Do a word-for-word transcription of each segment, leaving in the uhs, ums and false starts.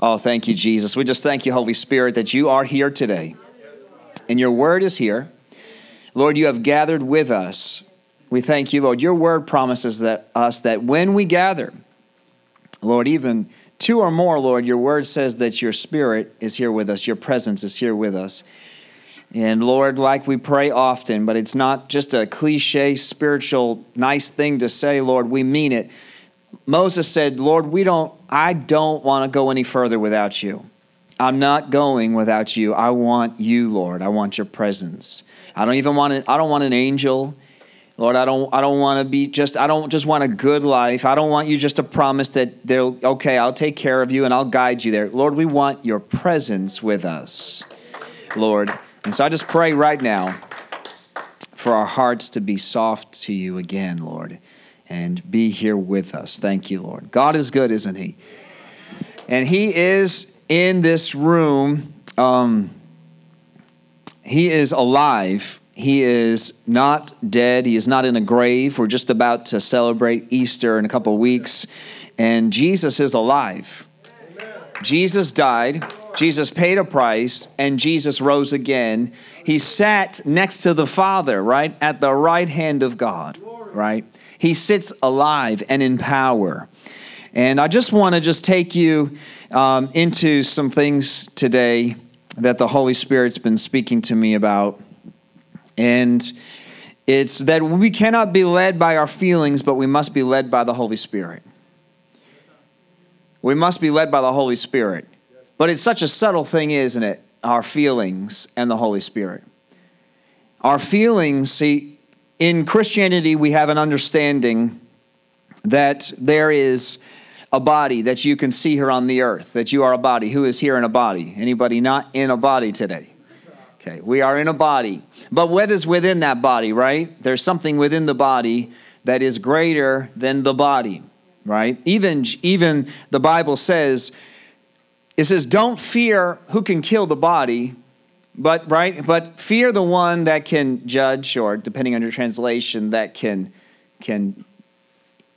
Oh, thank you, Jesus. We just thank you, Holy Spirit, that you are here today. And your word is here. Lord, you have gathered with us. We thank you, Lord. Your word promises that us that when we gather, Lord, even two or more, Lord, your word says that your spirit is here with us. Your presence is here with us. And Lord, like we pray often, but it's not just a cliche, spiritual, nice thing to say, Lord, we mean it. Moses said, Lord, we don't, I don't want to go any further without you. I'm not going without you. I want you, Lord. I want your presence. I don't even want it. I don't want an angel. Lord, I don't I don't want to be just, I don't just want a good life. I don't want you just to promise that they'll, okay, I'll take care of you and I'll guide you there. Lord, we want your presence with us, Lord. And so I just pray right now for our hearts to be soft to you again, Lord, and be here with us. Thank you, Lord. God is good, isn't he? And he is in this room. Um, he is alive. He is not dead. He is not in a grave. We're just about to celebrate Easter in a couple of weeks. And Jesus is alive. Amen. Jesus died. Jesus paid a price. And Jesus rose again. He sat next to the Father, right? At the right hand of God, right? He sits alive and in power. And I just want to just take you um, into some things today that the Holy Spirit's been speaking to me about. And it's that we cannot be led by our feelings, but we must be led by the Holy Spirit. We must be led by the Holy Spirit. But it's such a subtle thing, isn't it? Our feelings and the Holy Spirit. Our feelings, see, in Christianity, we have an understanding that there is a body that you can see here on the earth, that you are a body. Who is here in a body? Anybody not in a body today? Okay, we are in a body. But what is within that body, right? There's something within the body that is greater than the body, right? Even, even the Bible says, it says, don't fear who can kill the body, but right, but fear the one that can judge, or depending on your translation, that can can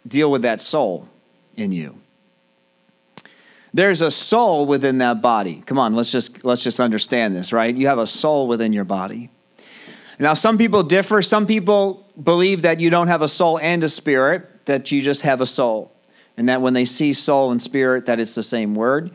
deal with that soul in you. There's a soul within that body. Come on, let's just let's just understand this, right? You have a soul within your body. Now, some people differ. Some people believe that you don't have a soul and a spirit, that you just have a soul, and that when they see soul and spirit, that it's the same word.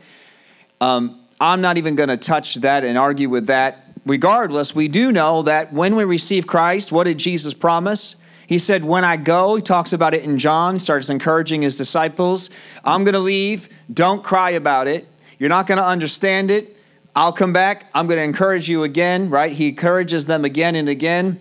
Um, I'm not even going to touch that and argue with that. Regardless, we do know that when we receive Christ, what did Jesus promise? He said, when I go, he talks about it in John, starts encouraging his disciples. I'm going to leave. Don't cry about it. You're not going to understand it. I'll come back. I'm going to encourage you again, right? He encourages them again and again.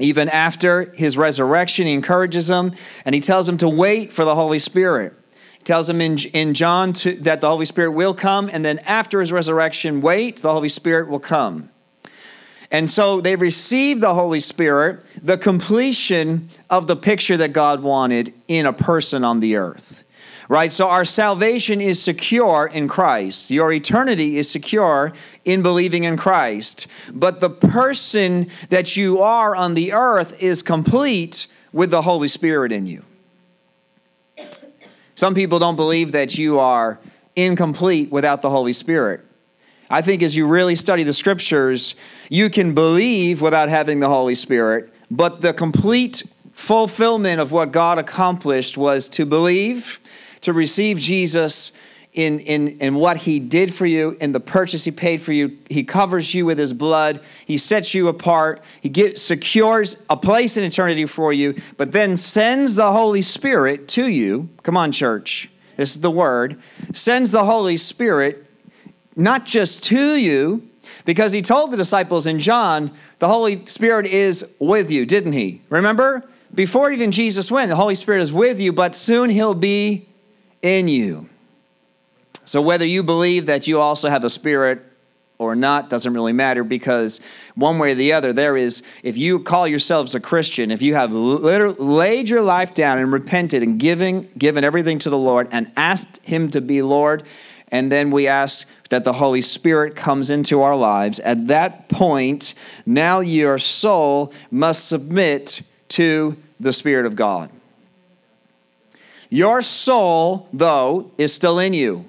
Even after his resurrection, he encourages them, and he tells them to wait for the Holy Spirit. He tells them in, in John to, that the Holy Spirit will come, and then after his resurrection, wait, the Holy Spirit will come. And so they received the Holy Spirit, the completion of the picture that God wanted in a person on the earth, right? So our salvation is secure in Christ. Your eternity is secure in believing in Christ. But the person that you are on the earth is complete with the Holy Spirit in you. Some people don't believe that you are incomplete without the Holy Spirit. I think as you really study the scriptures, you can believe without having the Holy Spirit, but the complete fulfillment of what God accomplished was to believe, to receive Jesus in, in, in what he did for you, in the purchase he paid for you. He covers you with his blood. He sets you apart. He gets, secures a place in eternity for you, but then sends the Holy Spirit to you. Come on, church. This is the word. Sends the Holy Spirit not just to you, because he told the disciples in John, the Holy Spirit is with you, didn't he? Remember? Before even Jesus went, the Holy Spirit is with you, but soon he'll be in you. So whether you believe that you also have a spirit or not doesn't really matter, because one way or the other, there is, if you call yourselves a Christian, if you have laid your life down and repented and given, given everything to the Lord and asked him to be Lord, and then we ask that the Holy Spirit comes into our lives. At that point, now your soul must submit to the Spirit of God. Your soul, though, is still in you.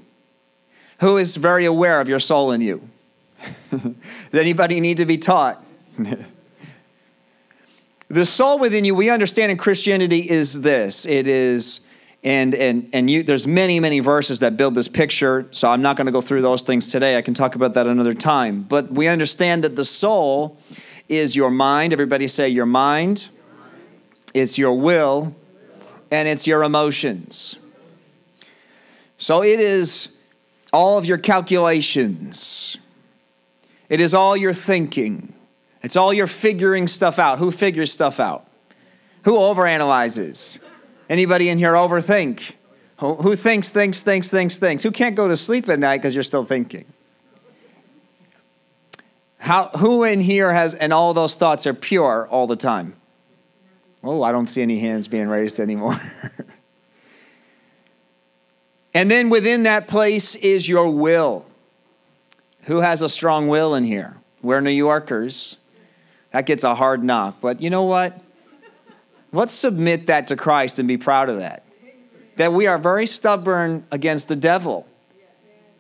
Who is very aware of your soul in you? Does anybody need to be taught? The soul within you, we understand in Christianity, is this. It is, and and and you. There's many, many verses that build this picture, so I'm not going to go through those things today. I can talk about that another time. But we understand that the soul is your mind. Everybody say your mind. It's your will, and it's your emotions. So it is all of your calculations. It is all your thinking. It's all your figuring stuff out. Who figures stuff out? Who overanalyzes? Anybody in here overthink? Who, who thinks, thinks, thinks, thinks, thinks? Who can't go to sleep at night because you're still thinking? How? Who in here has, and all those thoughts are pure all the time? Oh, I don't see any hands being raised anymore. And then within that place is your will. Who has a strong will in here? We're New Yorkers. That gets a hard knock. But you know what? Let's submit that to Christ and be proud of that. That we are very stubborn against the devil.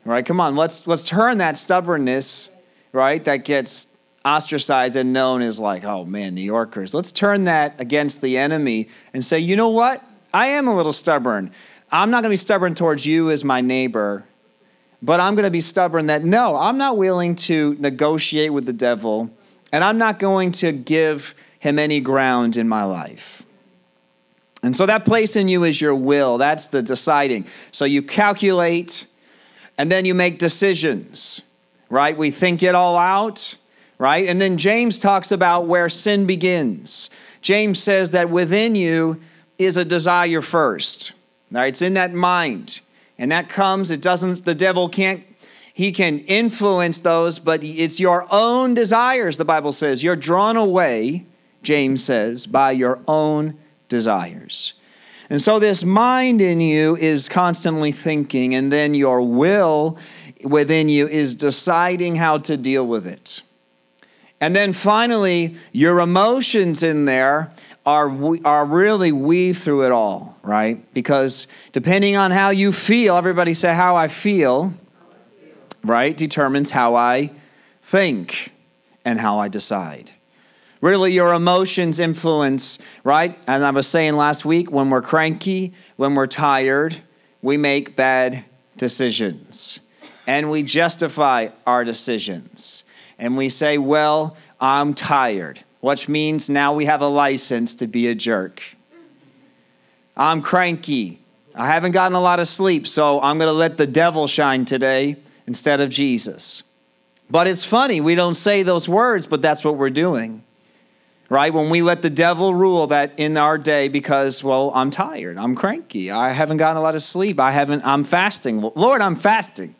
Right? Come on, let's let's turn that stubbornness, right, that gets ostracized and known as like, oh man, New Yorkers. Let's turn that against the enemy and say, you know what? I am a little stubborn. I'm not going to be stubborn towards you as my neighbor, but I'm going to be stubborn that, no, I'm not willing to negotiate with the devil, and I'm not going to give him any ground in my life. And so that place in you is your will. That's the deciding. So you calculate, and then you make decisions, right? We think it all out, right? And then James talks about where sin begins. James says that within you is a desire first. Now, it's in that mind. And that comes, it doesn't, the devil can't, he can influence those, but it's your own desires, the Bible says. You're drawn away, James says, by your own desires. And so this mind in you is constantly thinking, and then your will within you is deciding how to deal with it. And then finally, your emotions in there are are really weaved through it all, right? Because depending on how you feel, everybody say how I feel, right, determines how I think and how I decide. Really, your emotions influence, right? And I was saying last week, when we're cranky, when we're tired, we make bad decisions. And we justify our decisions. And we say, well, I'm tired, which means now we have a license to be a jerk. I'm cranky. I haven't gotten a lot of sleep, so I'm going to let the devil shine today instead of Jesus. But it's funny, we don't say those words, but that's what we're doing, right? When we let the devil rule that in our day because, well, I'm tired, I'm cranky, I haven't gotten a lot of sleep, I haven't, I'm fasting. Lord, I'm fasting.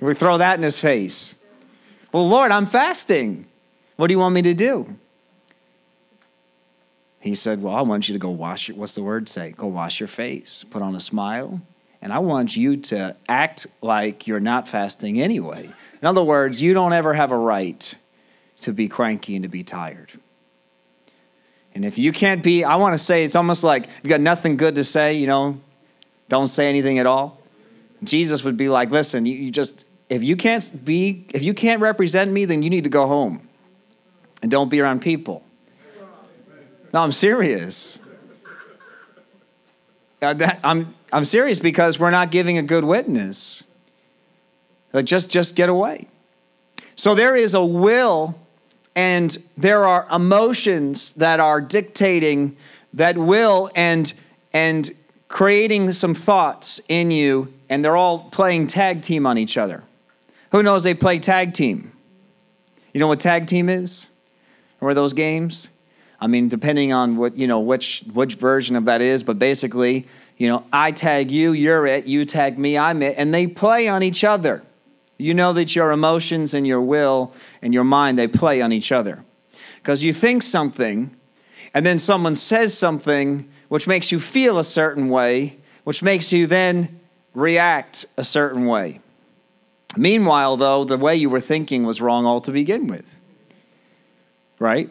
We throw that in his face. Well, Lord, I'm fasting. What do you want me to do? He said, well, I want you to go wash your, what's the word say? Go wash your face, put on a smile, and I want you to act like you're not fasting anyway. In other words, you don't ever have a right to be cranky and to be tired. And if you can't be, I want to say it's almost like if you've got nothing good to say, you know, don't say anything at all. Jesus would be like, listen, you, you just... If you can't be, if you can't represent me, then you need to go home and don't be around people. No, I'm serious. Uh, that, I'm I'm serious because we're not giving a good witness. Uh, just just get away. So there is a will, and there are emotions that are dictating that will and and creating some thoughts in you, and they're all playing tag team on each other. Who knows they play tag team? You know what tag team is? Or those games? I mean, depending on what, you know, which which version of that is, but basically, you know, I tag you, you're it, you tag me, I'm it, and they play on each other. You know that your emotions and your will and your mind, they play on each other. Because you think something, and then someone says something which makes you feel a certain way, which makes you then react a certain way. Meanwhile, though, the way you were thinking was wrong all to begin with. Right?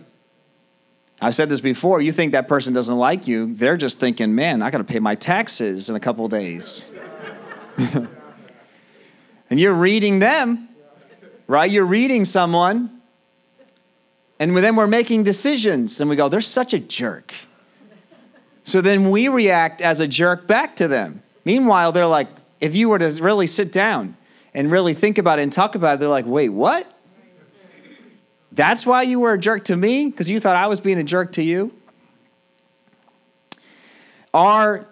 I've said this before. You think that person doesn't like you. They're just thinking, man, I got to pay my taxes in a couple days. And you're reading them, right? You're reading someone. And then we're making decisions. And we go, they're such a jerk. So then we react as a jerk back to them. Meanwhile, they're like, if you were to really sit down and really think about it and talk about it, they're like, wait, what? That's why you were a jerk to me? Because you thought I was being a jerk to you? Our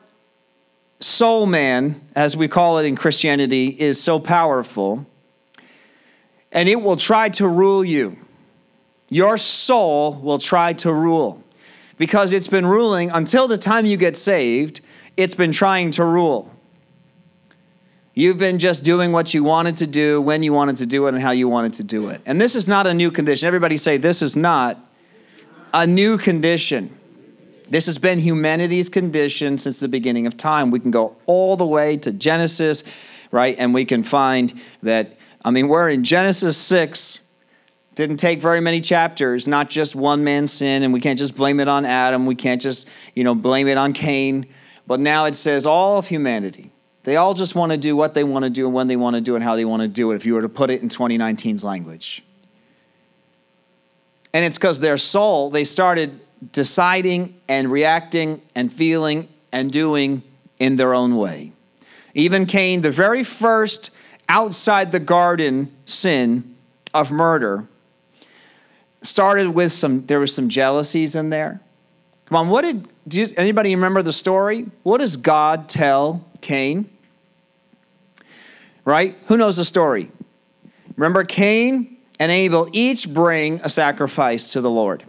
soul man, as we call it in Christianity, is so powerful, and it will try to rule you. Your soul will try to rule because it's been ruling until the time you get saved. It's been trying to rule. You've been just doing what you wanted to do, when you wanted to do it, and how you wanted to do it. And this is not a new condition. Everybody say, this is not a new condition. This has been humanity's condition since the beginning of time. We can go all the way to Genesis, right? And we can find that, I mean, we're in Genesis six. Didn't take very many chapters, not just one man's sin, and we can't just blame it on Adam. We can't just, you know, blame it on Cain. But now it says all of humanity. They all just want to do what they want to do and when they want to do and how they want to do it, if you were to put it in twenty nineteen's language. And it's because their soul, they started deciding and reacting and feeling and doing in their own way. Even Cain, the very first outside the garden sin of murder, started with some, there was some jealousies in there. Come on, what did, do you, anybody remember the story? What does God tell Cain? Right? Who knows the story? Remember, Cain and Abel each bring a sacrifice to the Lord.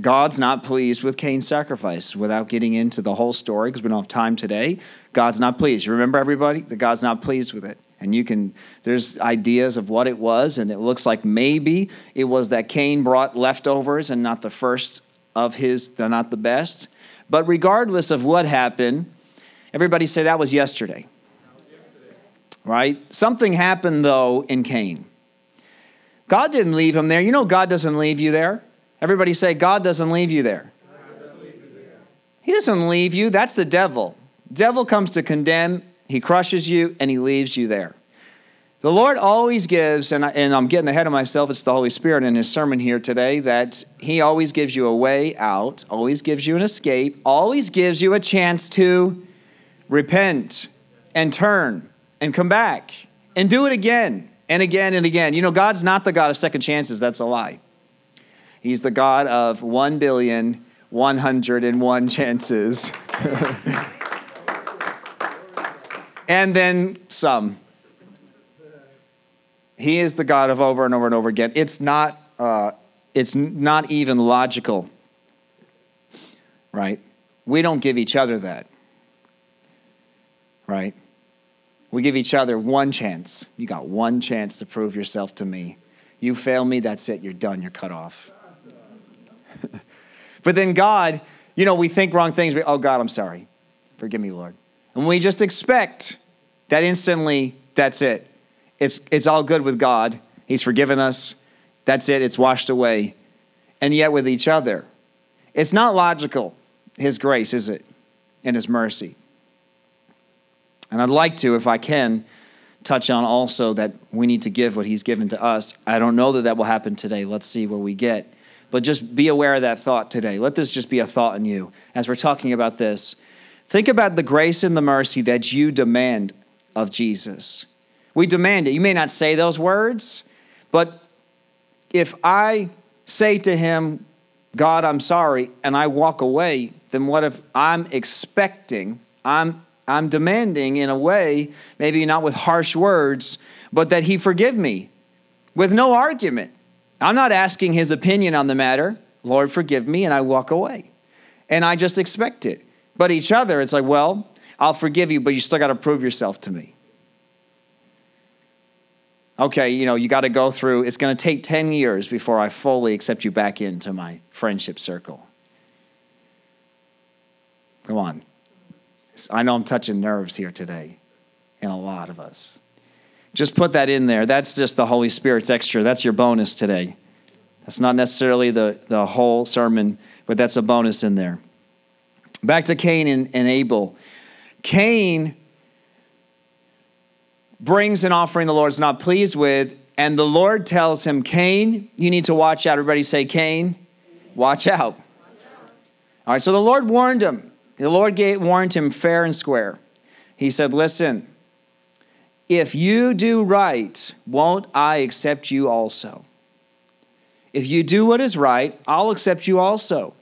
God's not pleased with Cain's sacrifice. Without getting into the whole story, because we don't have time today, God's not pleased. You remember, everybody, that God's not pleased with it. And you can, there's ideas of what it was, and it looks like maybe it was that Cain brought leftovers and not the first of his, they're not the best. But regardless of what happened, everybody say that was yesterday. That was yesterday. Right? Something happened, though, in Cain. God didn't leave him there. You know God doesn't leave you there. Everybody say, God doesn't leave you there. God doesn't leave you there. He doesn't leave you. That's the devil. Devil comes to condemn. He crushes you, and he leaves you there. The Lord always gives, and, I, and I'm getting ahead of myself, it's the Holy Spirit in his sermon here today, that he always gives you a way out, always gives you an escape, always gives you a chance to repent and turn and come back and do it again and again and again. You know, God's not the God of second chances. That's a lie. He's the God of one billion, one hundred and one chances. And then some. He is the God of over and over and over again. It's not, uh, it's not even logical, right? We don't give each other that, right? We give each other one chance. You got one chance to prove yourself to me. You fail me, that's it. You're done. You're cut off. But then God, you know, we think wrong things. We, oh, God, I'm sorry. Forgive me, Lord. And we just expect that instantly, that's it. It's, it's all good with God. He's forgiven us. That's it. It's washed away. And yet with each other, it's not logical, his grace, is it? And his mercy. And I'd like to, if I can, touch on also that we need to give what he's given to us. I don't know that that will happen today. Let's see where we get. But just be aware of that thought today. Let this just be a thought in you. As we're talking about this, think about the grace and the mercy that you demand of Jesus. We demand it. You may not say those words, but if I say to him, God, I'm sorry, and I walk away, then what if I'm expecting, I'm I'm demanding in a way, maybe not with harsh words, but that he forgive me with no argument. I'm not asking his opinion on the matter. Lord, forgive me, and I walk away. And I just expect it. But each other, it's like, well, I'll forgive you, but you still got to prove yourself to me. Okay, you know, you got to go through, it's going to take ten years before I fully accept you back into my friendship circle. Come on. I know I'm touching nerves here today, and a lot of us. Just put that in there. That's just the Holy Spirit's extra. That's your bonus today. That's not necessarily the, the whole sermon, but that's a bonus in there. Back to Cain and, and Abel. Cain brings an offering the Lord's not pleased with, and the Lord tells him, Cain, you need to watch out. Everybody say, Cain, watch out. Watch out. All right, so the Lord warned him. The Lord gave, warned him fair and square. He said, listen, if you do right, won't I accept you also? If you do what is right, I'll accept you also.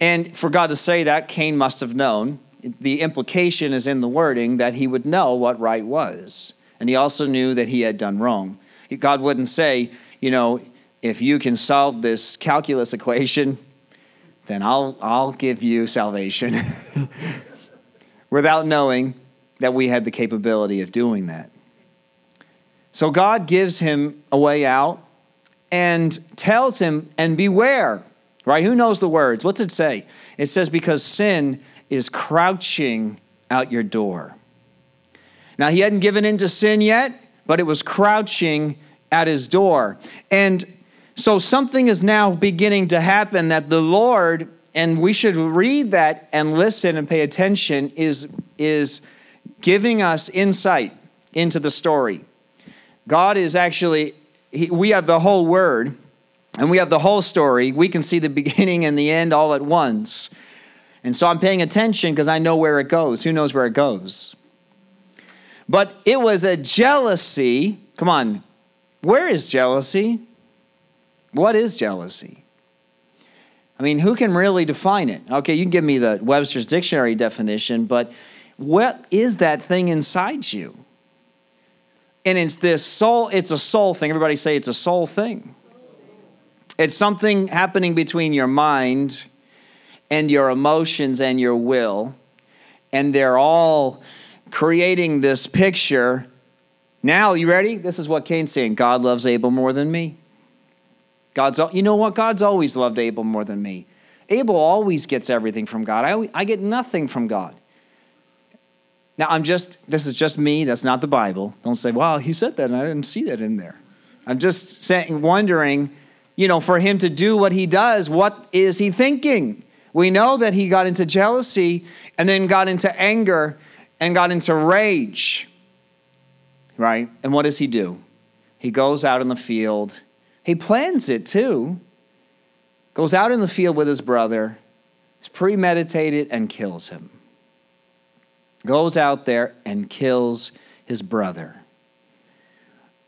And for God to say that, Cain must have known. The implication is in the wording that he would know what right was. And he also knew that he had done wrong. God wouldn't say, you know, if you can solve this calculus equation, then I'll, I'll give you salvation without knowing that we had the capability of doing that. So God gives him a way out and tells him, and beware, right? Who knows the words? What's it say? It says, because sin is crouching out your door. Now, he hadn't given in to sin yet, but it was crouching at his door. And so something is now beginning to happen that the Lord, and we should read that and listen and pay attention, is, is giving us insight into the story. God is actually, he, we have the whole word, and we have the whole story. We can see the beginning and the end all at once. And so I'm paying attention because I know where it goes. Who knows where it goes? But it was a jealousy. Come on. Where is jealousy? What is jealousy? I mean, who can really define it? Okay, you can give me the Webster's Dictionary definition, but what is that thing inside you? And it's this soul, it's a soul thing. Everybody say it's a soul thing. It's something happening between your mind and your emotions and your will, and they're all creating this picture. Now, you ready? This is what Cain's saying. God loves Abel more than me. God's, you know what? God's always loved Abel more than me. Abel always gets everything from God. I, always, I get nothing from God. Now, I'm just, this is just me. That's not the Bible. Don't say, well, he said that, and I didn't see that in there. I'm just saying, wondering, you know, for him to do what he does, what is he thinking? We know that he got into jealousy and then got into anger and got into rage, right? And what does he do? He goes out in the field. He plans it too. Goes out in the field with his brother. It's premeditated and kills him. Goes out there and kills his brother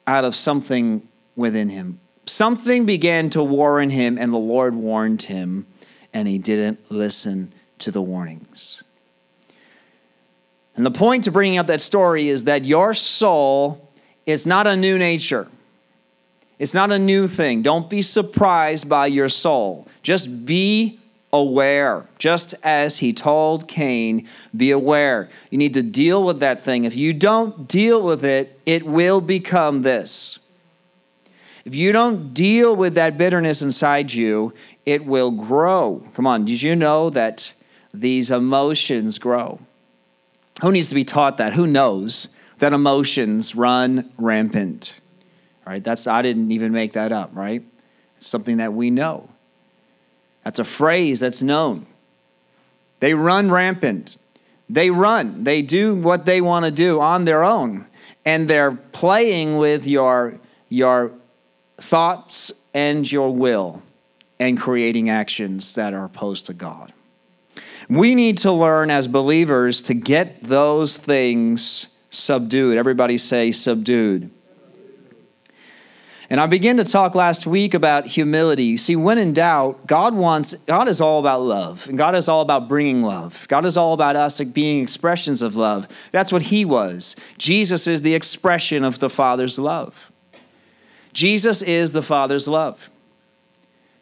out of something within him. Something began to war in him, and the Lord warned him, and he didn't listen to the warnings. And the point to bringing up that story is that your soul is not a new nature. It's not a new thing. Don't be surprised by your soul. Just be aware. Just as he told Cain, be aware. You need to deal with that thing. If you don't deal with it, it will become this. If you don't deal with that bitterness inside you, it will grow. Come on, did you know that these emotions grow? Who needs to be taught that? Who knows that emotions run rampant? Right? That's, I didn't even make that up, right? It's something that we know. That's a phrase that's known. They run rampant. They run. They do what they want to do on their own. And they're playing with your your thoughts and your will and creating actions that are opposed to God. We need to learn as believers to get those things subdued. Everybody say subdued. And I began to talk last week about humility. You see, when in doubt, God wants, God is all about love. And God is all about bringing love. God is all about us being expressions of love. That's what he was. Jesus is the expression of the Father's love. Jesus is the Father's love.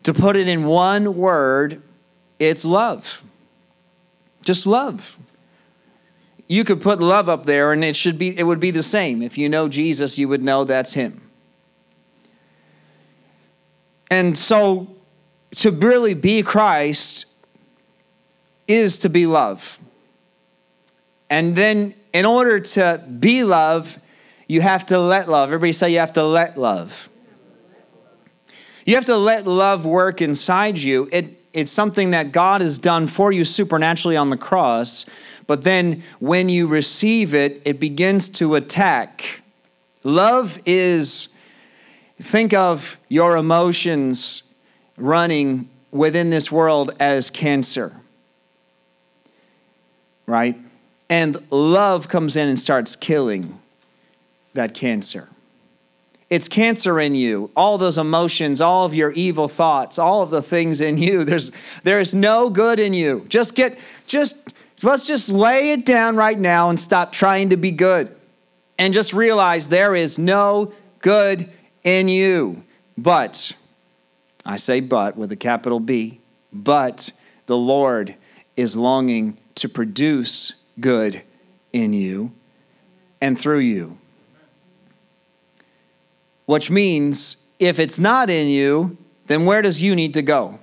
To put it in one word, it's love. Just love. You could put love up there and it should be, it would be the same. If you know Jesus, you would know that's him. And so to really be Christ is to be love. And then in order to be love, you have to let love. Everybody say you have to let love. You have to let love work inside you. It, it's something that God has done for you supernaturally on the cross, But then when you receive it, it begins to attack. Love is, think of your emotions running within this world as cancer, right? And love comes in and starts killing that cancer. It's cancer in you. All those emotions, all of your evil thoughts, all of the things in you. There's there's no good in you. Just get, just, let's just lay it down right now and stop trying to be good. And just realize there is no good in you. But, I say but with a capital B, but the Lord is longing to produce good in you and through you. Which means, if it's not in you, then where does you need to go?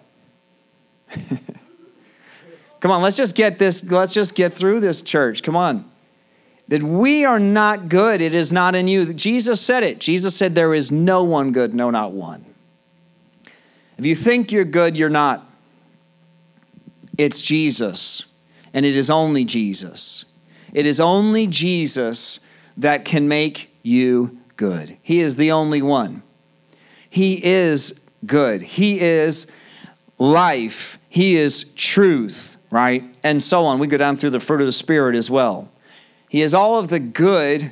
Come on, let's just get this, let's just get through this, church. Come on. That we are not good, it is not in you. Jesus said it. Jesus said there is no one good, no, not one. If you think you're good, you're not. It's Jesus, and it is only Jesus. It is only Jesus that can make you good. He is the only one. He is good. He is life. He is truth, right? And so on. We go down through the fruit of the Spirit as well. He is all of the good,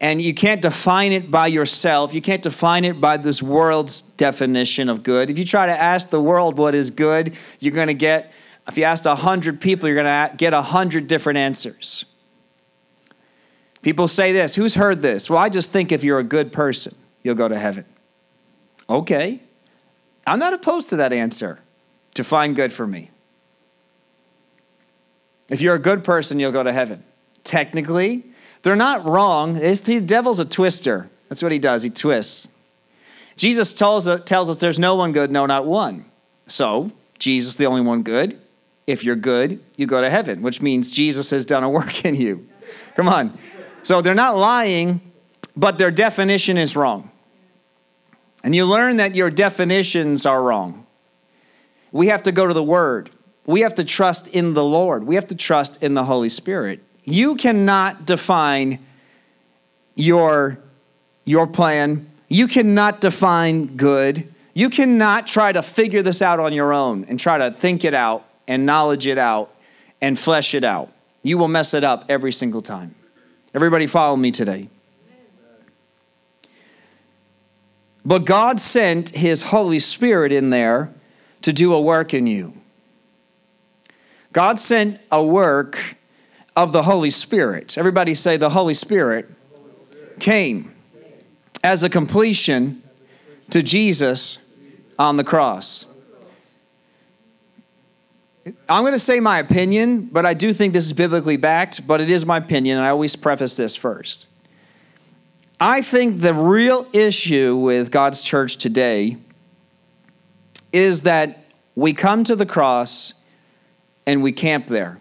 and you can't define it by yourself. You can't define it by this world's definition of good. If you try to ask the world what is good, you're going to get, if you ask one hundred people, you're going to get one hundred different answers. People say this, who's heard this? Well, I just think if you're a good person, you'll go to heaven. Okay. I'm not opposed to that answer. Define good for me. If you're a good person, you'll go to heaven. Technically, they're not wrong. It's, the devil's a twister. That's what he does. He twists. Jesus tells, tells us there's no one good, no, not one. So, Jesus, the only one good. If you're good, you go to heaven, which means Jesus has done a work in you. Come on. So they're not lying, but their definition is wrong. And you learn that your definitions are wrong. We have to go to the Word. We have to trust in the Lord. We have to trust in the Holy Spirit. You cannot define your, your plan. You cannot define good. You cannot try to figure this out on your own and try to think it out and knowledge it out and flesh it out. You will mess it up every single time. Everybody follow me today. But God sent his Holy Spirit in there to do a work in you. God sent a work of the Holy Spirit. Everybody say the Holy Spirit came as a completion to Jesus on the cross. I'm going to say my opinion, but I do think this is biblically backed, but it is my opinion, and I always preface this first. I think the real issue with God's church today is that we come to the cross and we camp there.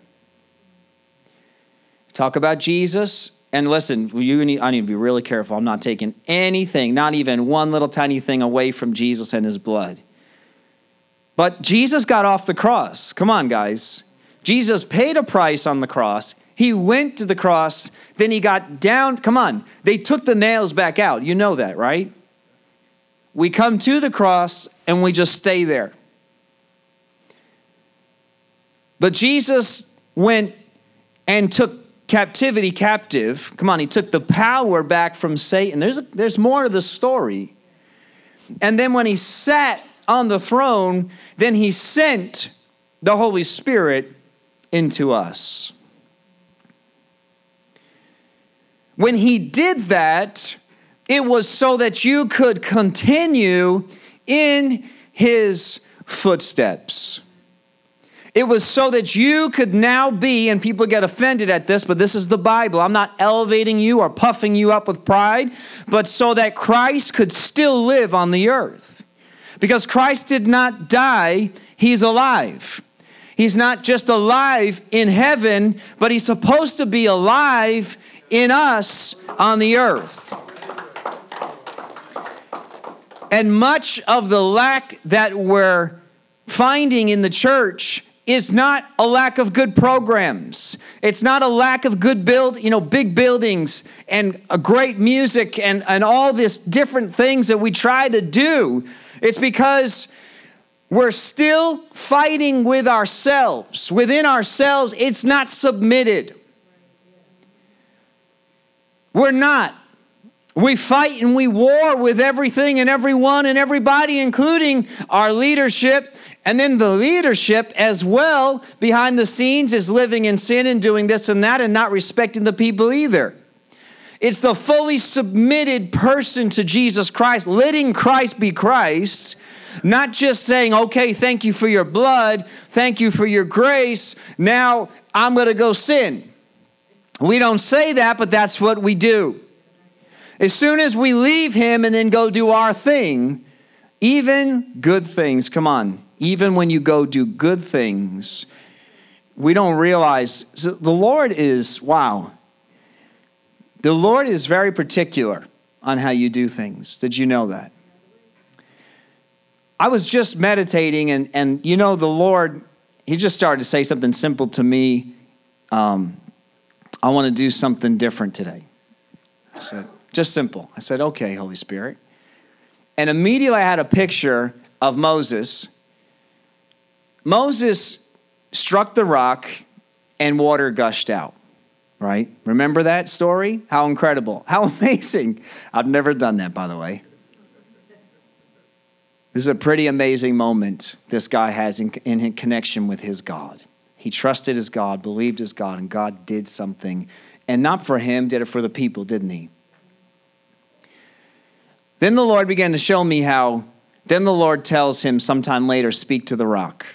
Talk about Jesus, and listen, you need, I need to be really careful. I'm not taking anything, not even one little tiny thing away from Jesus and his blood. But Jesus got off the cross. Come on, guys. Jesus paid a price on the cross. He went to the cross. Then he got down. Come on. They took the nails back out. You know that, right? We come to the cross and we just stay there. But Jesus went and took captivity captive. Come on. He took the power back from Satan. There's, a, there's more to the story. And then when he sat on the throne, then he sent the Holy Spirit into us. When he did that, it was so that you could continue in his footsteps. It was so that you could now be, and people get offended at this, but this is the Bible. I'm not elevating you or puffing you up with pride, but so that Christ could still live on the earth. Because Christ did not die, he's alive. He's not just alive in heaven, but he's supposed to be alive in us on the earth. And much of the lack that we're finding in the church is not a lack of good programs. It's not a lack of good build, you know, big buildings and a great music and, and all these different things that we try to do. It's because we're still fighting with ourselves. Within ourselves, it's not submitted. We're not. We fight and we war with everything and everyone and everybody, including our leadership. And then the leadership as well behind the scenes is living in sin and doing this and that and not respecting the people either. It's the fully submitted person to Jesus Christ, letting Christ be Christ, not just saying, okay, thank you for your blood. Thank you for your grace. Now I'm going to go sin. We don't say that, but that's what we do. As soon as we leave him and then go do our thing, even good things, come on, even when you go do good things, we don't realize. So the Lord is, wow. The Lord is very particular on how you do things. Did you know that? I was just meditating and, and you know, the Lord, he just started to say something simple to me. Um, I want to do something different today. I said, just simple. I said, okay, Holy Spirit. And immediately I had a picture of Moses. Moses struck the rock and water gushed out, right? Remember that story? How incredible. How amazing. I've never done that, by the way. This is a pretty amazing moment this guy has in, in connection with his God. He trusted his God, believed his God, and God did something. And not for him, did it for the people, didn't he? Then the Lord began to show me how, then the Lord tells him sometime later, speak to the rock.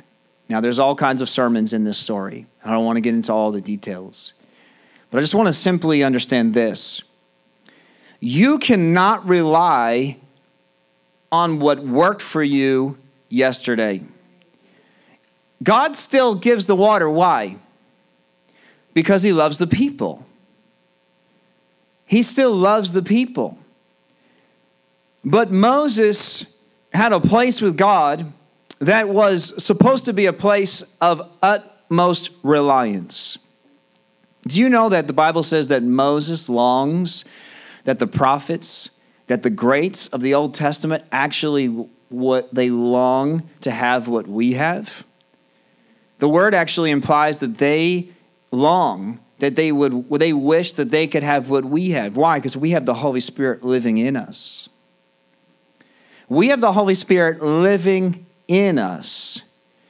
Now there's all kinds of sermons in this story. I don't want to get into all the details, but I just want to simply understand this. You cannot rely on what worked for you yesterday. God still gives the water. Why? Because he loves the people. He still loves the people. But Moses had a place with God that was supposed to be a place of utmost reliance. Do you know that the Bible says that Moses longs, that the prophets, that the greats of the Old Testament actually what they long to have what we have? The word actually implies that they long, that they would, they wish that they could have what we have. Why? Because we have the Holy Spirit living in us. We have the Holy Spirit living in us.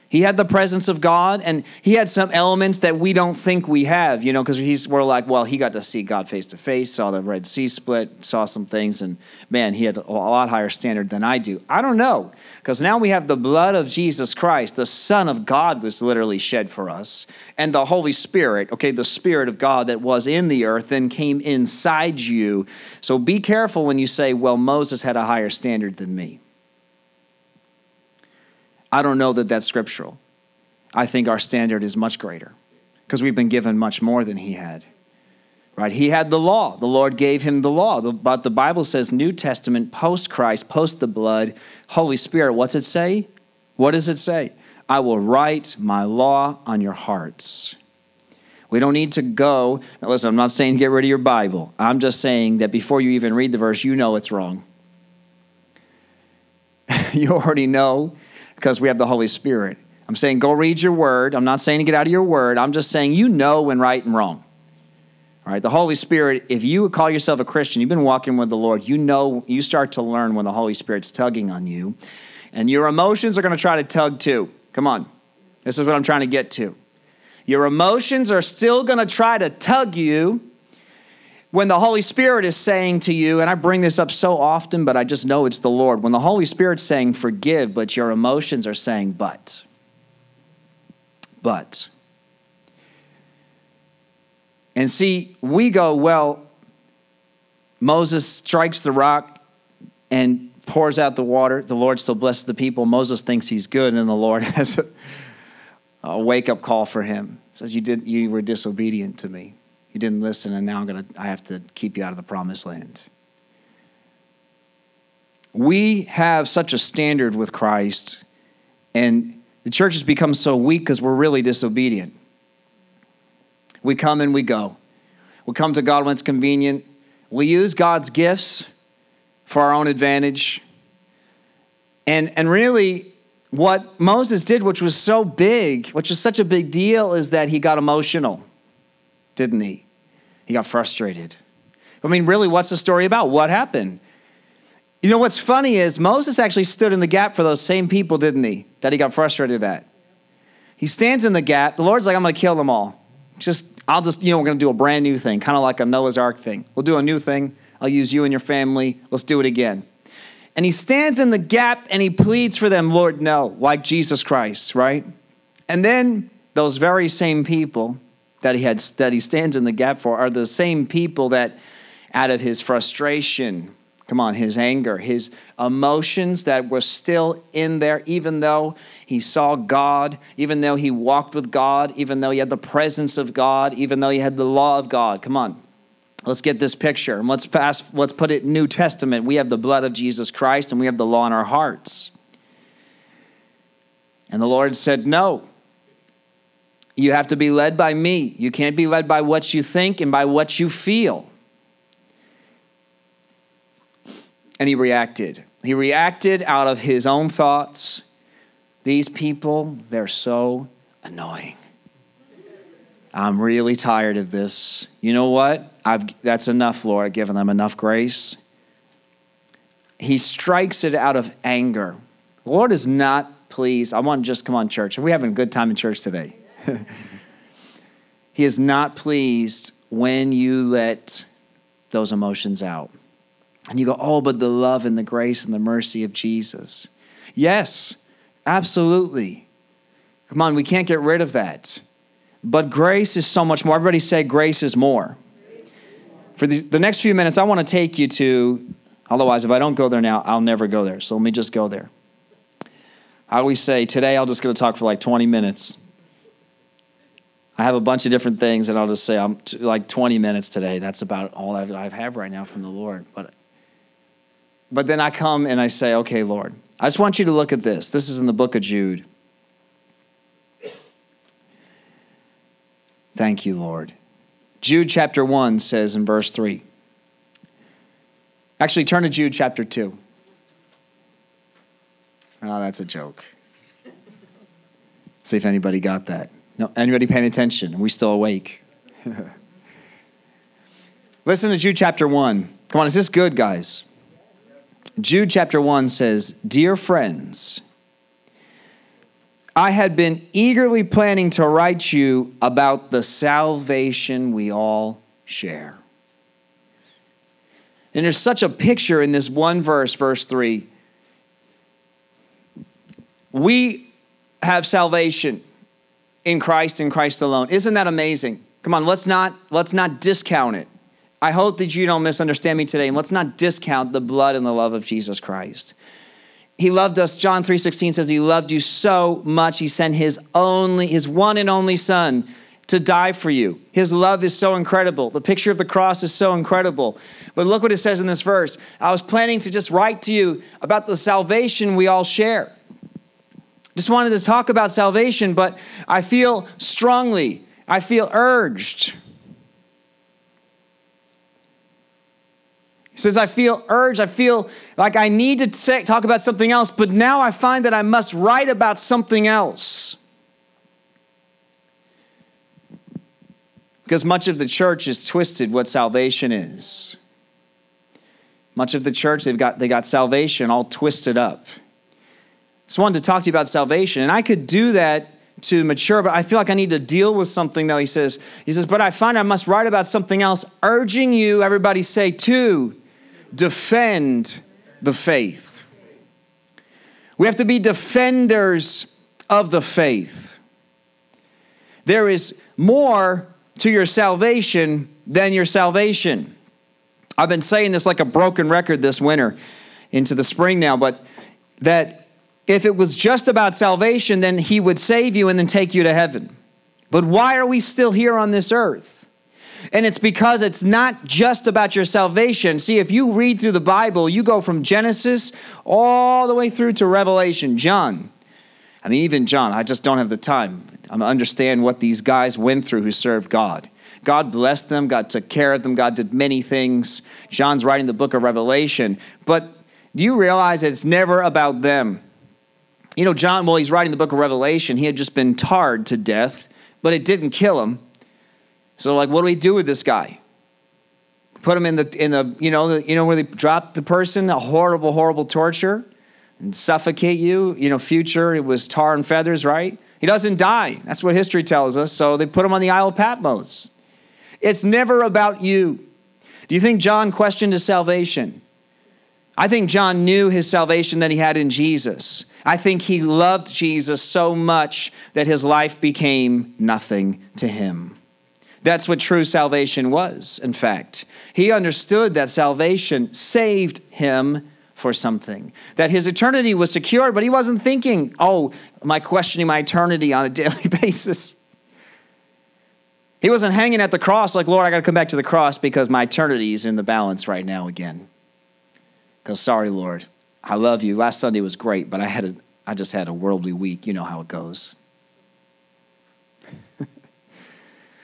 He had the presence of God, and he had some elements that we don't think we have, you know, because he's we're like, well, he got to see God face to face, saw the Red Sea split, saw some things, and man, he had a lot higher standard than I do. I don't know, because now we have the blood of Jesus Christ. The Son of God was literally shed for us, and the Holy Spirit, okay, the Spirit of God that was in the earth then came inside you. So be careful when you say, well, Moses had a higher standard than me. I don't know that that's scriptural. I think our standard is much greater because we've been given much more than he had, right? He had the law. The Lord gave him the law. But the Bible says New Testament, post-Christ, post the blood, Holy Spirit. What's it say? What does it say? I will write my law on your hearts. We don't need to go. Now listen, I'm not saying get rid of your Bible. I'm just saying that before you even read the verse, you know it's wrong. You already know. Because we have the Holy Spirit. I'm saying go read your word. I'm not saying to get out of your word. I'm just saying you know when right and wrong. All right, the Holy Spirit, if you call yourself a Christian, you've been walking with the Lord, you know you start to learn when the Holy Spirit's tugging on you. And your emotions are going to try to tug too. Come on. This is what I'm trying to get to. Your emotions are still going to try to tug you when the Holy Spirit is saying to you, and I bring this up so often, but I just know it's the Lord. When the Holy Spirit's saying forgive, but your emotions are saying but. But. And see, we go, well, Moses strikes the rock and pours out the water. The Lord still blesses the people. Moses thinks he's good, and then the Lord has a, a wake-up call for him. Says, you did, you were disobedient to me. You didn't listen, and now I'm gonna, I have to keep you out of the promised land. We have such a standard with Christ, and The church has become so weak because we're really disobedient. We come and we go. We come to God when it's convenient. We use God's gifts for our own advantage. And, and really, what Moses did, which was so big, which was such a big deal, is that he got emotional, didn't he? He got frustrated. I mean, really, what's the story about? What happened? You know, what's funny is Moses actually stood in the gap for those same people, didn't he, that he got frustrated at. He stands in the gap. The Lord's like, I'm going to kill them all. Just, I'll just, you know, we're going to do a brand new thing, kind of like a Noah's Ark thing. We'll do a new thing. I'll use you and your family. Let's do it again. And he stands in the gap and he pleads for them, Lord, no, like Jesus Christ, right? And then those very same people that he had, that he stands in the gap for are the same people that out of his frustration, come on, his anger, his emotions that were still in there, even though he saw God, even though he walked with God, even though he had the presence of God, even though he had the law of God. Come on, let's get this picture. And let's, pass, let's put it in New Testament. We have the blood of Jesus Christ and we have the law in our hearts. And the Lord said, no, you have to be led by me. You can't be led by what you think and by what you feel. And he reacted. He reacted out of his own thoughts. These people, they're so annoying. I'm really tired of this. You know what? I've, that's enough, Lord. I've given them enough grace. He strikes it out of anger. The Lord is not pleased. I want to just come on, church. Are we having a good time in church today? He is not pleased when you let those emotions out. And you go, oh, but the love and the grace and the mercy of Jesus. Yes, absolutely. Come on, we can't get rid of that. But grace is so much more. Everybody say grace is more. Grace is more. For the, the next few minutes, I want to take you to, otherwise, if I don't go there now, I'll never go there. So let me just go there. I always say, today I'm just going to talk for like twenty minutes. I have a bunch of different things, and I'll just say I'm t- like twenty minutes today. That's about all I've, I have right now from the Lord. But But then I come and I say, okay, Lord, I just want you to look at this. This is in the book of Jude. Thank you, Lord. Jude chapter one says in verse three. Actually, turn to Jude chapter two. Oh, that's a joke. See if anybody got that. No, anybody paying attention? Are we still awake? Listen to Jude chapter one. Come on, is this good, guys? Jude chapter one says, Dear friends, I had been eagerly planning to write you about the salvation we all share. And there's such a picture in this one verse, verse three. We have salvation in Christ and Christ alone. Isn't that amazing? Come on, let's not, let's not discount it. I hope that you don't misunderstand me today. And let's not discount the blood and the love of Jesus Christ. He loved us. John three sixteen says he loved you so much. He sent his only, his one and only son to die for you. His love is so incredible. The picture of the cross is so incredible. But look what it says in this verse. I was planning to just write to you about the salvation we all share. Just wanted to talk about salvation, but I feel strongly, I feel urged. He says, I feel urged. I feel like I need to t- talk about something else, but now I find that I must write about something else. Because much of the church is twisted what salvation is. Much of the church, they've got, they got salvation all twisted up. Just wanted to talk to you about salvation. And I could do that to mature, but I feel like I need to deal with something though. He says, he says, but I find I must write about something else, urging you, everybody say, to defend the faith. We have to be defenders of the faith. There is more to your salvation than your salvation. I've been saying this like a broken record this winter into the spring now, but that if it was just about salvation, then he would save you and then take you to heaven. But why are we still here on this earth? And it's because it's not just about your salvation. See, if you read through the Bible, you go from Genesis all the way through to Revelation, John. I mean, even John, I just don't have the time. I understand what these guys went through who served God. God blessed them. God took care of them. God did many things. John's writing the book of Revelation. But do you realize it's never about them? You know, John, while he's writing the book of Revelation, he had just been tarred to death, but it didn't kill him. So, like, what do we do with this guy? Put him in the, in the you know, the, you know where they dropped the person, a horrible, horrible torture, and suffocate you. You know, future, it was tar and feathers, right? He doesn't die. That's what history tells us. So they put him on the Isle of Patmos. It's never about you. Do you think John questioned his salvation? I think John knew his salvation that he had in Jesus. I think he loved Jesus so much that his life became nothing to him. That's what true salvation was, in fact. He understood that salvation saved him for something, that his eternity was secured, but he wasn't thinking, oh, am I questioning my eternity on a daily basis? He wasn't hanging at the cross like, Lord, I got to come back to the cross because my eternity is in the balance right now again. Because, sorry, Lord, I love you. Last Sunday was great, but I had a, I just had a worldly week. You know how it goes.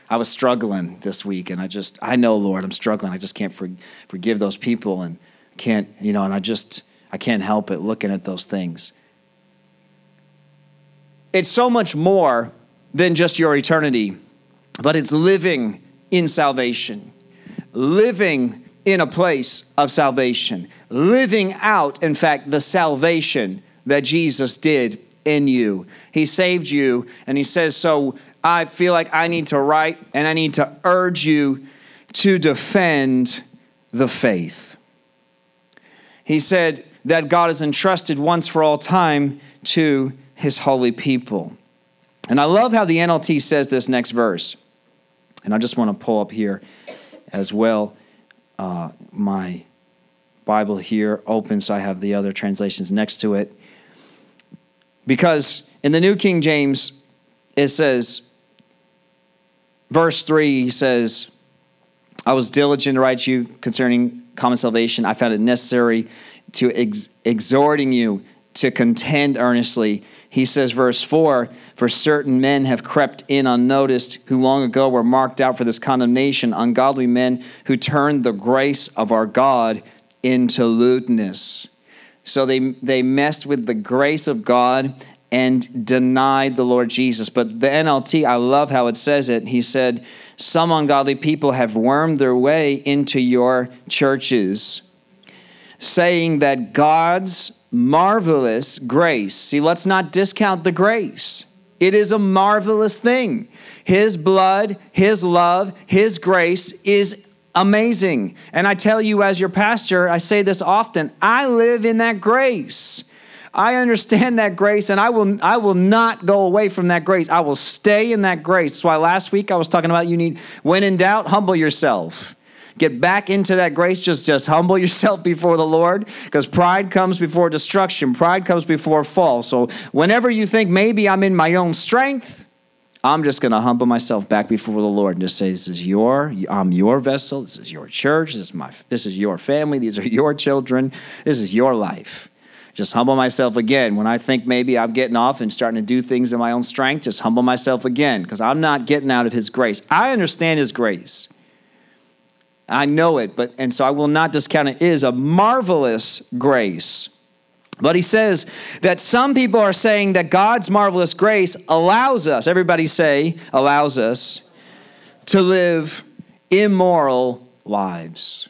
I was struggling this week, and I just, I know, Lord, I'm struggling. I just can't for, forgive those people, and can't, you know, and I just, I can't help it looking at those things. It's so much more than just your eternity, but it's living in salvation, living in a place of salvation, living out, in fact, the salvation that Jesus did in you. He saved you, and he says, so I feel like I need to write and I need to urge you to defend the faith. He said that God is entrusted once for all time to his holy people. And I love how the N L T says this next verse. And I just want to pull up here as well. Uh, my Bible here open, so I have the other translations next to it. Because in the New King James, it says, verse three, he says, I was diligent to write to you concerning common salvation. I found it necessary to ex- exhorting you to contend earnestly. He says, verse four, for certain men have crept in unnoticed who long ago were marked out for this condemnation, ungodly men who turned the grace of our God into lewdness. So they, they messed with the grace of God and denied the Lord Jesus. But the N L T, I love how it says it. He said, some ungodly people have wormed their way into your churches, saying that God's marvelous grace. See, let's not discount the grace. It is a marvelous thing. His blood, his love, his grace is amazing. And I tell you as your pastor, I say this often, I live in that grace. I understand that grace, and I will I will not go away from that grace. I will stay in that grace. That's why last week I was talking about you need, when in doubt, humble yourself. Get back into that grace. Just, just humble yourself before the Lord, because pride comes before destruction. Pride comes before fall. So whenever you think maybe I'm in my own strength, I'm just going to humble myself back before the Lord and just say, this is your, I'm your vessel. This is your church. This is my, this is your family. These are your children. This is your life. Just humble myself again. When I think maybe I'm getting off and starting to do things in my own strength, just humble myself again, because I'm not getting out of his grace. I understand his grace. I know it, but and so I will not discount it. It is a marvelous grace. But he says that some people are saying that God's marvelous grace allows us, everybody say, allows us to live immoral lives.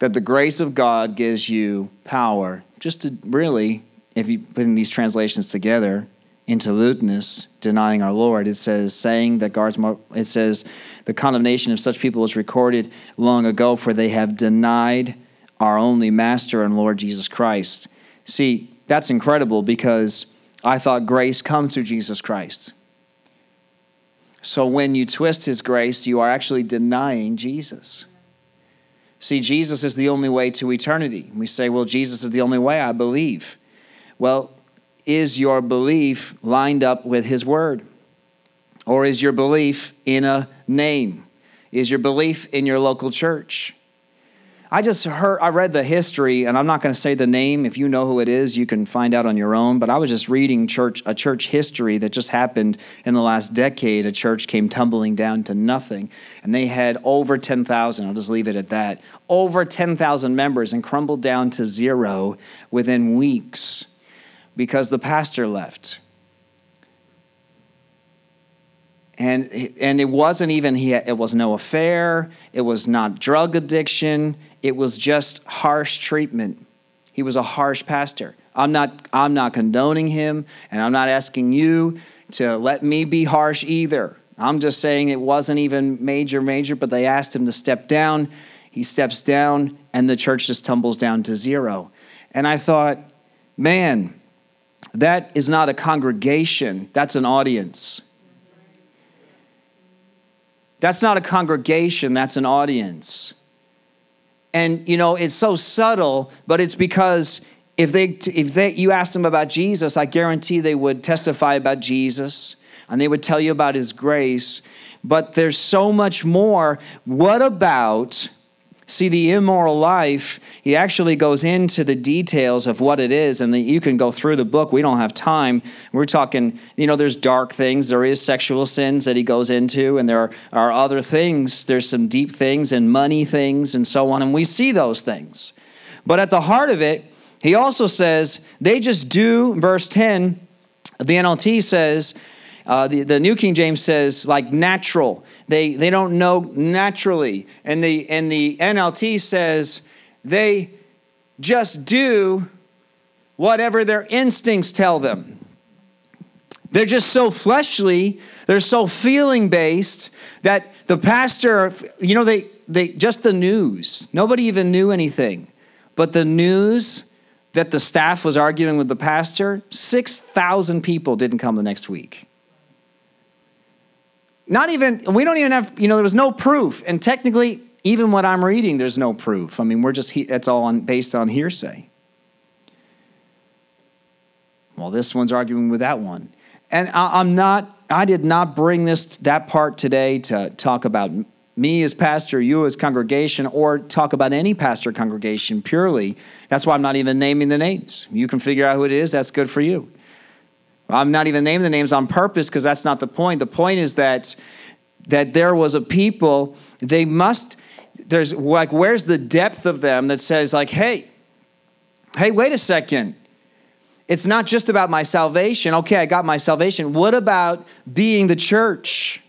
That the grace of God gives you power just to really, if you put in these translations together, into lewdness, denying our Lord. It says, saying that God's, mar- it says, the condemnation of such people is recorded long ago, for they have denied our only master and Lord Jesus Christ. See, that's incredible, because I thought grace comes through Jesus Christ. So when you twist his grace, you are actually denying Jesus. See, Jesus is the only way to eternity. We say, well, Jesus is the only way, I believe. Well, is your belief lined up with his word? Or is your belief in a name? Is your belief in your local church? I just heard, I read the history, and I'm not going to say the name. If you know who it is, you can find out on your own. But I was just reading church, a church history that just happened in the last decade. A church came tumbling down to nothing, and they had over ten thousand. I'll just leave it at that. Over ten thousand members, and crumbled down to zero within weeks because the pastor left. And and it wasn't even, he it was no affair, it was not drug addiction, it was just harsh treatment. He was a harsh pastor. I'm not I'm not condoning him, and I'm not asking you to let me be harsh either. I'm just saying it wasn't even major, major, but they asked him to step down. He steps down, and the church just tumbles down to zero. And I thought, man, that is not a congregation, that's an audience. That's not a congregation, that's an audience. And, you know, it's so subtle, but it's because if they, if they, you asked them about Jesus, I guarantee they would testify about Jesus, and they would tell you about his grace, but there's so much more. What about, see, the immoral life, he actually goes into the details of what it is, and the, you can go through the book. We don't have time. We're talking, you know, there's dark things. There is sexual sins that he goes into, and there are other things. There's some deep things and money things and so on, and we see those things. But at the heart of it, he also says, they just do, verse ten, the N L T says, Uh, the, the New King James says, like, natural. They they don't know naturally. And the, and the N L T says they just do whatever their instincts tell them. They're just so fleshly. They're so feeling-based that the pastor, you know, they, they just the news. Nobody even knew anything. But the news that the staff was arguing with the pastor, six thousand people didn't come the next week. Not even, we don't even have, you know, there was no proof. And technically, even what I'm reading, there's no proof. I mean, we're just, it's all on, based on hearsay. Well, this one's arguing with that one. And I, I'm not, I did not bring this, that part today to talk about me as pastor, you as congregation, or talk about any pastor congregation purely. That's why I'm not even naming the names. You can figure out who it is. That's good for you. I'm not even naming the names on purpose because that's not the point. The point is that that there was a people, they must, there's like, where's the depth of them that says like, hey, hey, wait a second. It's not just about my salvation. Okay, I got my salvation. What about being the church?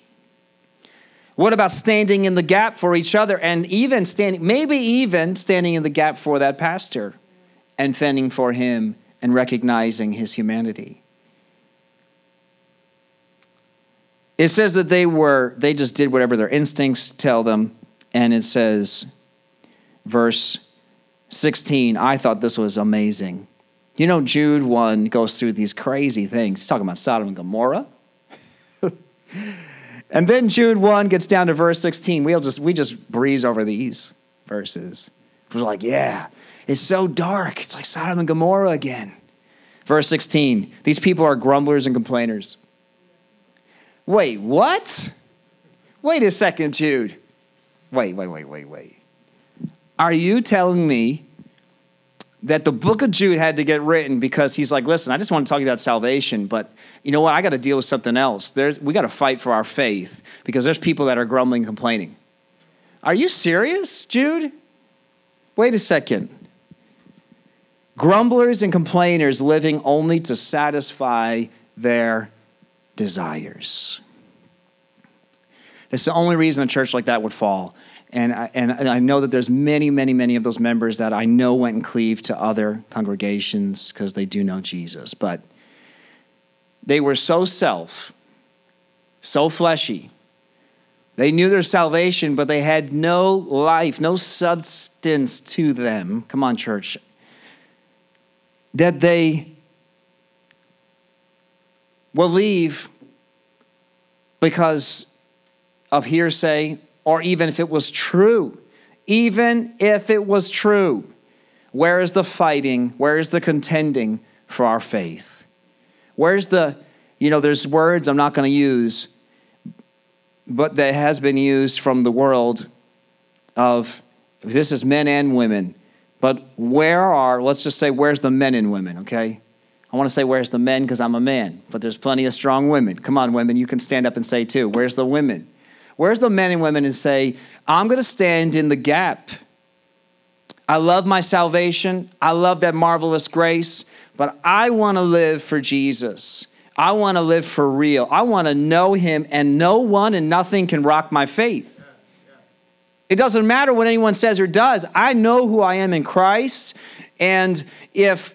What about standing in the gap for each other and even standing, maybe even standing in the gap for that pastor and fending for him and recognizing his humanity? It says that they were, they just did whatever their instincts tell them. And it says, verse sixteen, I thought this was amazing. You know, Jude one goes through these crazy things. He's talking about Sodom and Gomorrah. And then Jude one gets down to verse sixteen. We'll just, we just breeze over these verses. We're like, yeah, it's so dark. It's like Sodom and Gomorrah again. Verse sixteen, these people are grumblers and complainers. Wait, what? Wait a second, Jude. Wait, wait, wait, wait, wait. Are you telling me that the book of Jude had to get written because he's like, listen, I just want to talk about salvation, but you know what? I got to deal with something else. There's, we got to fight for our faith because there's people that are grumbling and complaining. Are you serious, Jude? Wait a second. Grumblers and complainers living only to satisfy their desires. That's the only reason a church like that would fall. And I, and I know that there's many, many, many of those members that I know went and cleaved to other congregations because they do know Jesus. But they were so self, so fleshy. They knew their salvation, but they had no life, no substance to them. Come on, church. That they will leave because of hearsay, or even if it was true. Even if it was true, where is the fighting? Where is the contending for our faith? Where's the, you know, there's words I'm not going to use, but that has been used from the world of This is men and women. But where are, let's just say, where's the men and women, okay? I want to say where's the men because I'm a man, but there's plenty of strong women. Come on, women, you can stand up and say too, where's the women? Where's the men and women and say, I'm going to stand in the gap. I love my salvation. I love that marvelous grace, but I want to live for Jesus. I want to live for real. I want to know him, and no one and nothing can rock my faith. It doesn't matter what anyone says or does. I know who I am in Christ. And if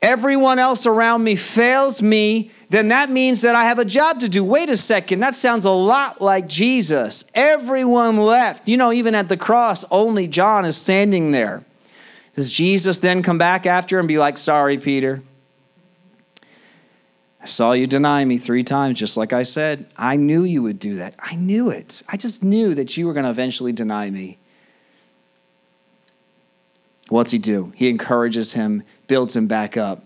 everyone else around me fails me, then that means that I have a job to do. Wait a second. That sounds a lot like Jesus. Everyone left. You know, even at the cross, only John is standing there. Does Jesus then come back after and be like, sorry, Peter? I saw you deny me three times, just like I said. I knew you would do that. I knew it. I just knew that you were going to eventually deny me. What's he do? He encourages him, builds him back up.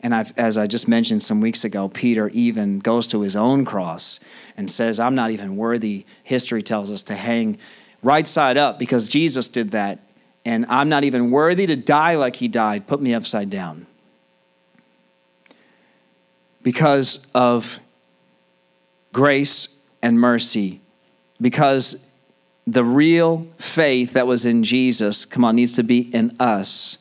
And I've, as I just mentioned some weeks ago, Peter even goes to his own cross and says, I'm not even worthy, history tells us, to hang right side up because Jesus did that. And I'm not even worthy to die like he died. Put me upside down. Because of grace and mercy, because the real faith that was in Jesus, come on, needs to be in us.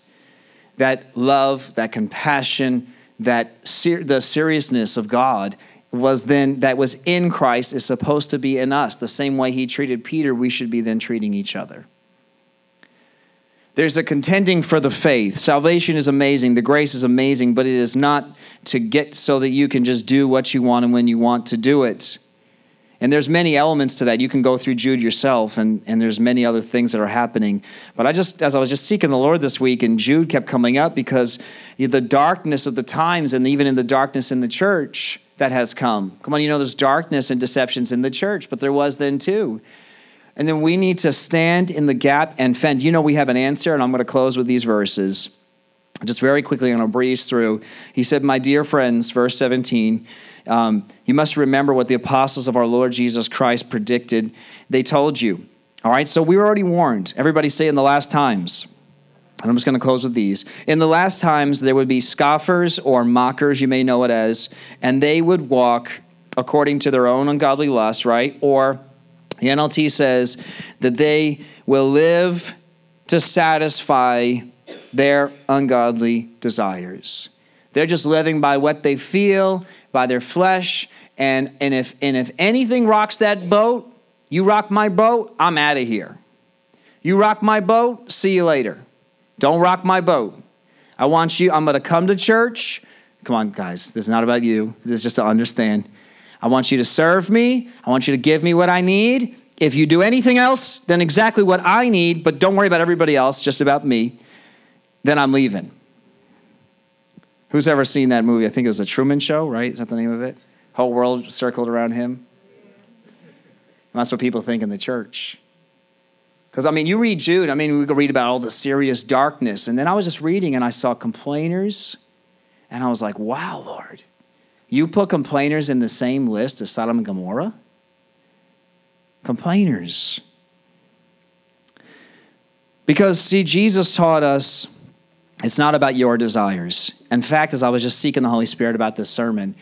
That love, that compassion, that ser- the seriousness of God was then, that was in Christ is supposed to be in us. The same way he treated Peter, we should be then treating each other. There's a contending for the faith. Salvation is amazing. The grace is amazing, but it is not to get so that you can just do what you want and when you want to do it. And there's many elements to that. You can go through Jude yourself, and, and there's many other things that are happening. But I just, as I was just seeking the Lord this week, and Jude kept coming up because the darkness of the times, and even in the darkness in the church that has come. Come on, you know, there's darkness and deceptions in the church, but there was then too. And then we need to stand in the gap and fend. You know we have an answer, and I'm going to close with these verses. Just very quickly, I'm going to breeze through. He said, my dear friends, verse seventeen, um, you must remember what the apostles of our Lord Jesus Christ predicted. They told you. All right, so we were already warned. Everybody say in the last times. And I'm just going to close with these. In the last times, there would be scoffers or mockers, you may know it as, and they would walk according to their own ungodly lust, right? Or the N L T says that they will live to satisfy their ungodly desires. They're just living by what they feel, by their flesh, and, and, if, and if anything rocks that boat, you rock my boat, I'm out of here. You rock my boat, see you later. Don't rock my boat. I want you, I'm going to come to church. Come on, guys, this is not about you. This is just to understand. I want you to serve me. I want you to give me what I need. If you do anything else, then exactly what I need, but don't worry about everybody else, just about me, then I'm leaving. Who's ever seen that movie? I think it was The Truman Show, right? Is that the name of it? Whole world circled around him. And that's what people think in the church. Because, I mean, you read Jude. I mean, we could read about all the serious darkness. And then I was just reading, and I saw complainers, and I was like, wow, Lord. You put complainers in the same list as Sodom and Gomorrah? Complainers. Because, see, Jesus taught us it's not about your desires. In fact, as I was just seeking the Holy Spirit about this sermon,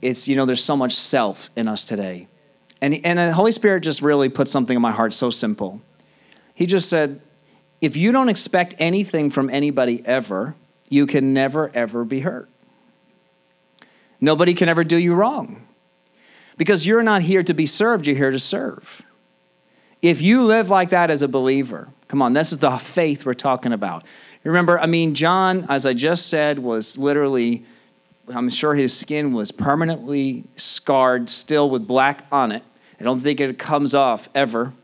it's, you know, there's so much self in us today. And, and the Holy Spirit just really put something in my heart so simple. He just said, if you don't expect anything from anybody ever, you can never, ever be hurt. Nobody can ever do you wrong because you're not here to be served. You're here to serve. If you live like that as a believer, come on, this is the faith we're talking about. Remember, I mean, John, as I just said, was literally, I'm sure his skin was permanently scarred still with black on it. I don't think it comes off ever.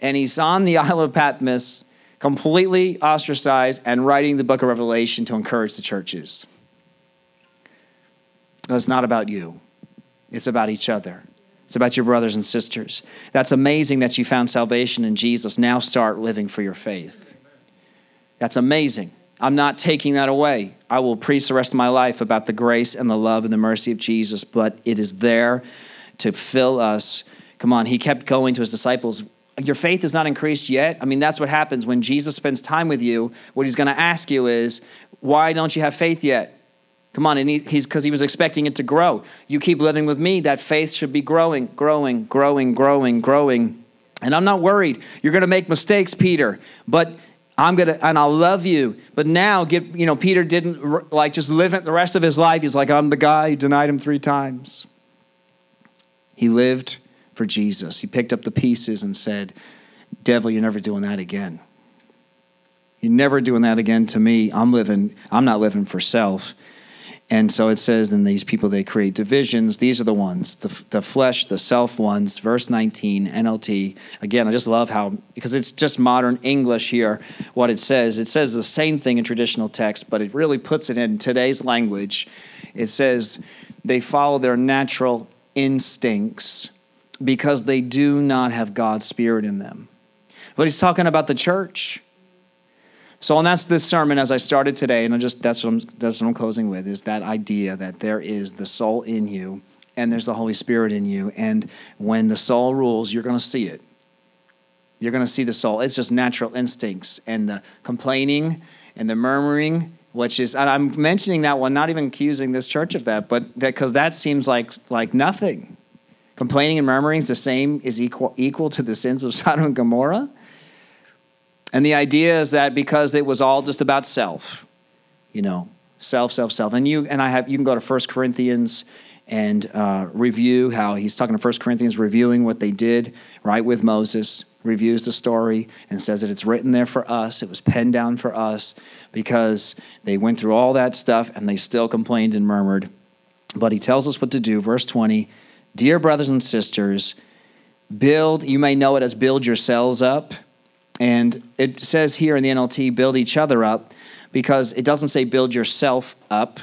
And he's on the Isle of Patmos, completely ostracized and writing the book of Revelation to encourage the churches. No, it's not about you. It's about each other. It's about your brothers and sisters. That's amazing that you found salvation in Jesus. Now start living for your faith. That's amazing. I'm not taking that away. I will preach the rest of my life about the grace and the love and the mercy of Jesus, but it is there to fill us. Come on, he kept going to his disciples your faith is not increased yet. I mean, that's what happens when Jesus spends time with you. What he's going to ask you is, why don't you have faith yet? Come on, and he, he's because he was expecting it to grow. You keep living with me, that faith should be growing, growing, growing, growing, growing. And I'm not worried. You're going to make mistakes, Peter, but I'm going to, and I'll love you. But now, get you know, Peter didn't like just live it the rest of his life. He's like, I'm the guy who denied him three times. He lived for Jesus. He picked up the pieces and said, devil, you're never doing that again. You're never doing that again to me. I'm living, I'm not living for self. And so it says, then these people, they create divisions. These are the ones, the, the flesh, the self ones. Verse nineteen, N L T. Again, I just love how, because it's just modern English here, what it says. It says the same thing in traditional text, but it really puts it in today's language. It says they follow their natural instincts because they do not have God's Spirit in them. But he's talking about the church. So, and that's this sermon as I started today, and I just that's what I'm that's what I'm closing with, is that idea that there is the soul in you, and there's the Holy Spirit in you, and when the soul rules, you're going to see it. You're going to see the soul. It's just natural instincts and the complaining and the murmuring, which is, and I'm mentioning that one, not even accusing this church of that, but that because that seems like like nothing. Complaining and murmuring is the same is equal equal to the sins of Sodom and Gomorrah. And the idea is that because it was all just about self, you know, self, self, self. And you and I have, you can go to First Corinthians and uh, review how he's talking to First Corinthians, reviewing what they did right with Moses, reviews the story and says that it's written there for us. It was penned down for us because they went through all that stuff and they still complained and murmured. But he tells us what to do. Verse twenty, dear brothers and sisters, build, you may know it as build yourselves up. And it says here in the N L T, build each other up, because it doesn't say build yourself up,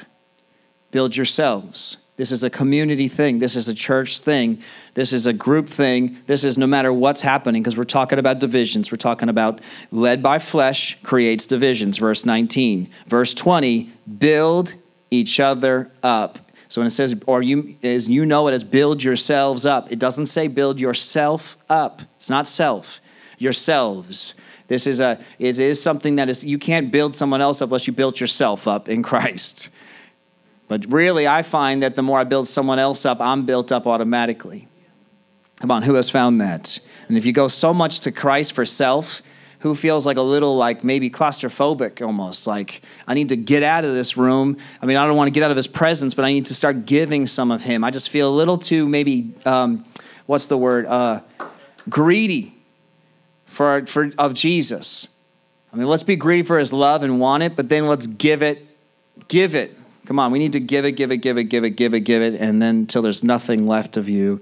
build yourselves. This is a community thing. This is a church thing. This is a group thing. This is no matter what's happening, because we're talking about divisions. We're talking about led by flesh creates divisions, verse nineteen. Verse twenty, build each other up. So when it says, or you, as you know it as build yourselves up, it doesn't say build yourself up. It's not self. Yourselves. This is a, it is something that is, you can't build someone else up unless you built yourself up in Christ. But really, I find that the more I build someone else up, I'm built up automatically. Come on, who has found that? And if you go so much to Christ for self, who feels like a little like maybe claustrophobic almost, like I need to get out of this room. I mean, I don't want to get out of his presence, but I need to start giving some of him. I just feel a little too maybe, um, what's the word? Uh, greedy. For, for of Jesus. I mean, let's be greedy for his love and want it, but then let's give it, give it. Come on, we need to give it, give it, give it, give it, give it, give it, and then until there's nothing left of you.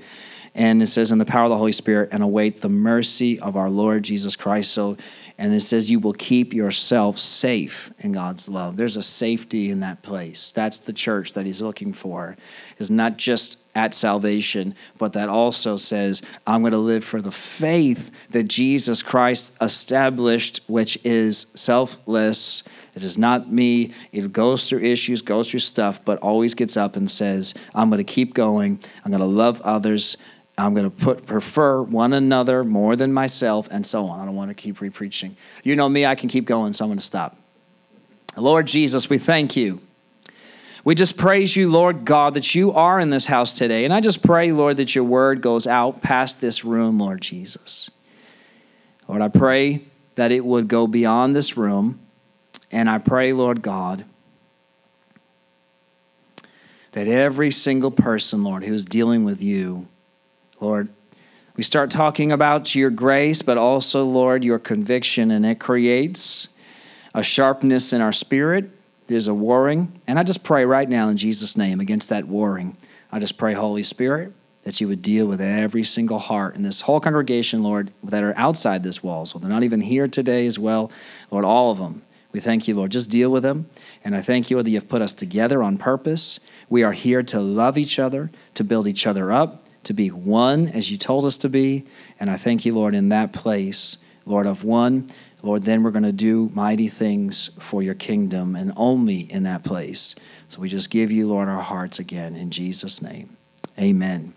And it says, in the power of the Holy Spirit, and await the mercy of our Lord Jesus Christ. So, and it says, you will keep yourself safe in God's love. There's a safety in that place. That's the church that he's looking for. It's not just at salvation, but that also says, I'm going to live for the faith that Jesus Christ established, which is selfless. It is not me. It goes through issues, goes through stuff, but always gets up and says, I'm going to keep going. I'm going to love others. I'm going to put prefer one another more than myself, and so on. I don't want to keep re-preaching. You know me, I can keep going, so I'm going to stop. Lord Jesus, we thank you. We just praise you, Lord God, that you are in this house today. And I just pray, Lord, that your word goes out past this room, Lord Jesus. Lord, I pray that it would go beyond this room. And I pray, Lord God, that every single person, Lord, who's dealing with you, Lord, we start talking about your grace, but also, Lord, your conviction. And it creates a sharpness in our spirit. There's a warring, and I just pray right now in Jesus' name against that warring. I just pray, Holy Spirit, that you would deal with every single heart in this whole congregation, Lord, that are outside this wall. So they're not even here today as well. Lord, all of them. We thank you, Lord. Just deal with them. And I thank you that you've put us together on purpose. We are here to love each other, to build each other up, to be one as you told us to be. And I thank you, Lord, in that place, Lord, of one. Lord, then we're going to do mighty things for your kingdom and only in that place. So we just give you, Lord, our hearts again in Jesus' name. Amen.